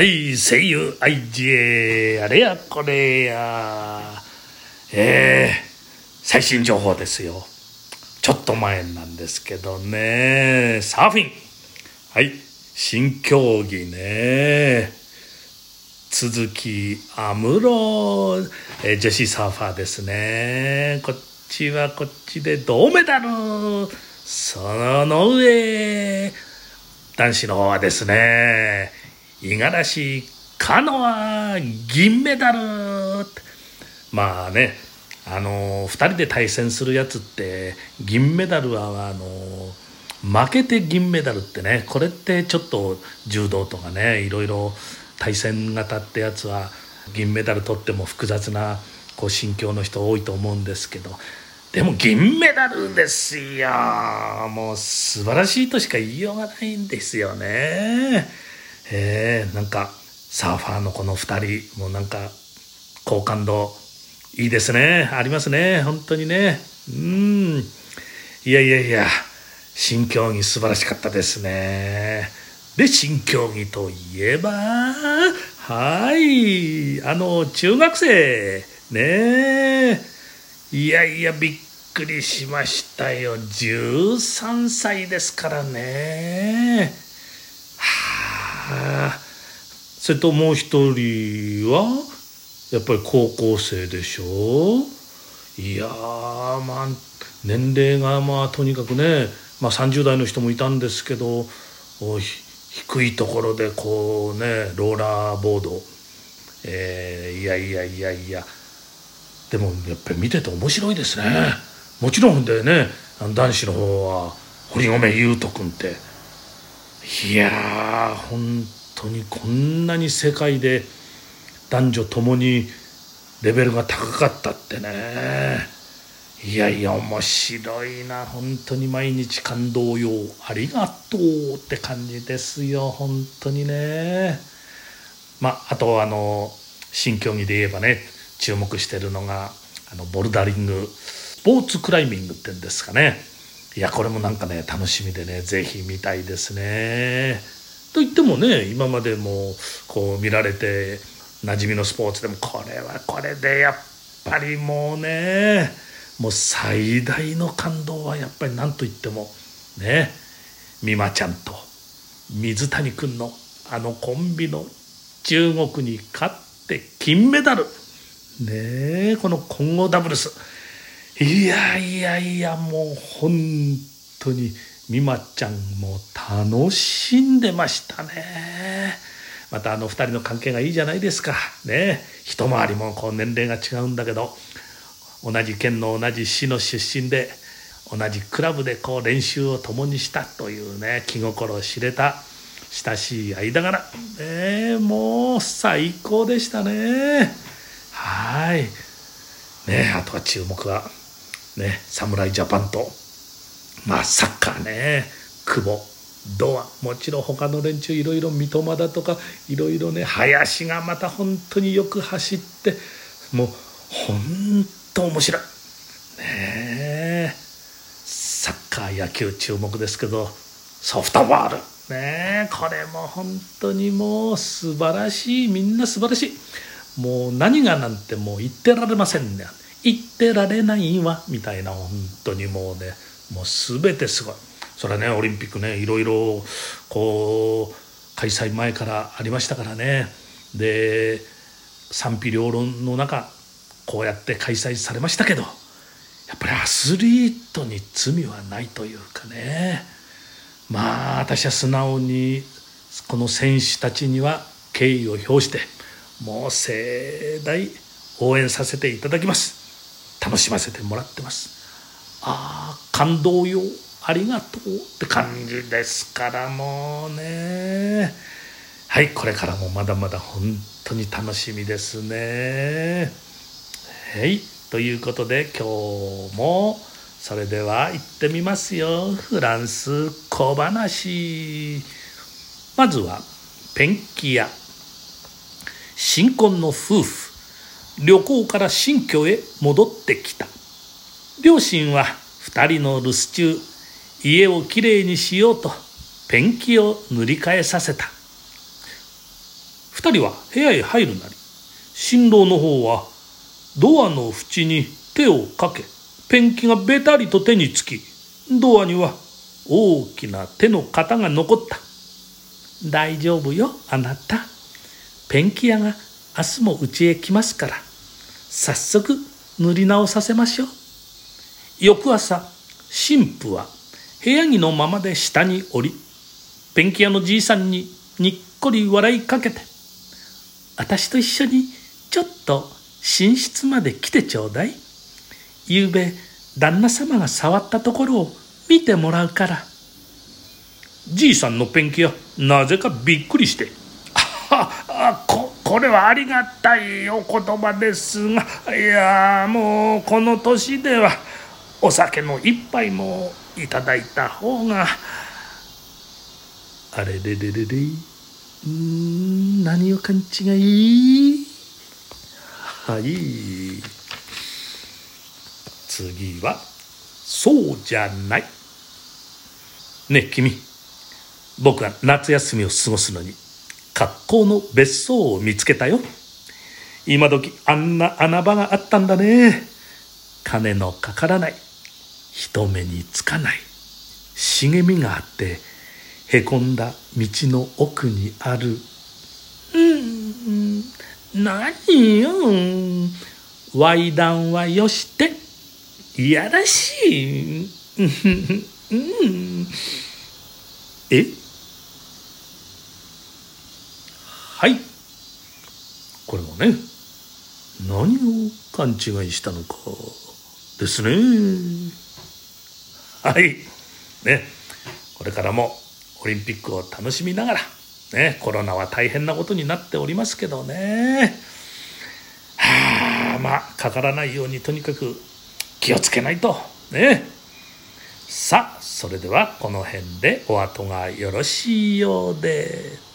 はい、声優 IGA あれやこれや、最新情報ですよ。ちょっと前なんですけどね、サーフィン、はい、新競技ね。鈴木安室、女子サーファーですね。こっちはこっちで銅メダル。その上、男子の方はですね、五十嵐カノア銀メダル。まあね、2人で対戦するやつって銀メダルは負けて銀メダルってね、これってちょっと柔道とかね、いろいろ対戦型ってやつは銀メダル取っても複雑なこう心境の人多いと思うんですけど、でも銀メダルですよ。もう素晴らしいとしか言いようがないんですよね。なんかサーファーのこの2人もうなんか好感度いいですね、ありますね、本当にね。いやいやいや、新競技素晴らしかったですね。で、新競技といえば、はい、中学生ね。いやいや、びっくりしましたよ。13歳ですからね。はあ。それともう一人はやっぱり高校生でしょ。いやー、まあ年齢がまあとにかくね、まあ30代の人もいたんですけど、低いところでこうね、ローラーボード、いやいやいやいや、でもやっぱり見てて面白いですね。もちろんでね、男子の方は堀米雄斗君って、いやー、本当にこんなに世界で男女ともにレベルが高かったってね。いやいや、面白いな、本当に毎日感動よ、ありがとうって感じですよ、本当にね。まあ、あと新競技で言えばね、注目してるのがボルダリング、スポーツクライミングってんですかね。いや、これもなんかね、楽しみでね、ぜひ見たいですね。といってもね、今までもこう見られて馴染みのスポーツでも、これはこれでやっぱりもうね、もう最大の感動はやっぱり何と言ってもね、美馬ちゃんと水谷君のコンビの中国に勝って金メダルね、この混合ダブルス。いやいやいや、もう本当に美馬ちゃんも楽しんでましたね。また2人の関係がいいじゃないですかね。一回りもこう年齢が違うんだけど、同じ県の同じ市の出身で、同じクラブでこう練習を共にしたというね、気心を知れた親しい間柄、もう最高でしたね。はいね、あとは注目はね、侍ジャパンと、まあサッカーね、久保、堂安、もちろん他の連中いろいろ、三笘だとかいろいろね、林がまた本当によく走って、もう本当面白いねえ。サッカー、野球注目ですけど、ソフトボールねえ、これも本当にもう素晴らしい、みんな素晴らしい。もう何がなんてもう言ってられませんね、言ってられないわみたいな、本当にもうね、もう全てすごい。それはね、オリンピックね、いろいろこう開催前からありましたからね。で、賛否両論の中こうやって開催されましたけど、やっぱりアスリートに罪はないというかね。まあ私は素直にこの選手たちには敬意を表して、もう盛大応援させていただきます、楽しませてもらってます、ああ感動よ、ありがとうって感じですから、もうね、はい、これからもまだまだ本当に楽しみですね。はい、ということで今日もそれでは行ってみますよ、フランス小話。まずはペンキ屋、新婚の夫婦、旅行から新居へ戻ってきた。両親は2人の留守中、家をきれいにしようとペンキを塗り替えさせた。二人は部屋へ入るなり、新郎の方はドアの縁に手をかけ、ペンキがべたりと手につき、ドアには大きな手の型が残った。大丈夫よ、あなた。ペンキ屋が明日もうちへ来ますから、早速塗り直させましょう。翌朝、新婦は部屋着のままで下に降り、ペンキ屋のじいさんににっこり笑いかけて、私と一緒にちょっと寝室まで来てちょうだい。ゆうべ旦那様が触ったところを見てもらうから。じいさんのペンキ屋、なぜかびっくりして、これはありがたいお言葉ですが、いやもうこの年ではお酒の一杯もいただいた方が。あれれれれれ、何を勘違い。はい、次はそうじゃない。ねえ君、僕が夏休みを過ごすのに格好の別荘を見つけたよ。今時あんな穴場があったんだね。金のかからない、人目につかない、茂みがあってへこんだ道の奥にある。何よ、ワイダンはよして、いやらしい。え、はい、これもね、何を勘違いしたのかですね。はいね、これからもオリンピックを楽しみながらね、コロナは大変なことになっておりますけどね、かからないようにとにかく気をつけないとね。さあ、それではこの辺でお後がよろしいようで。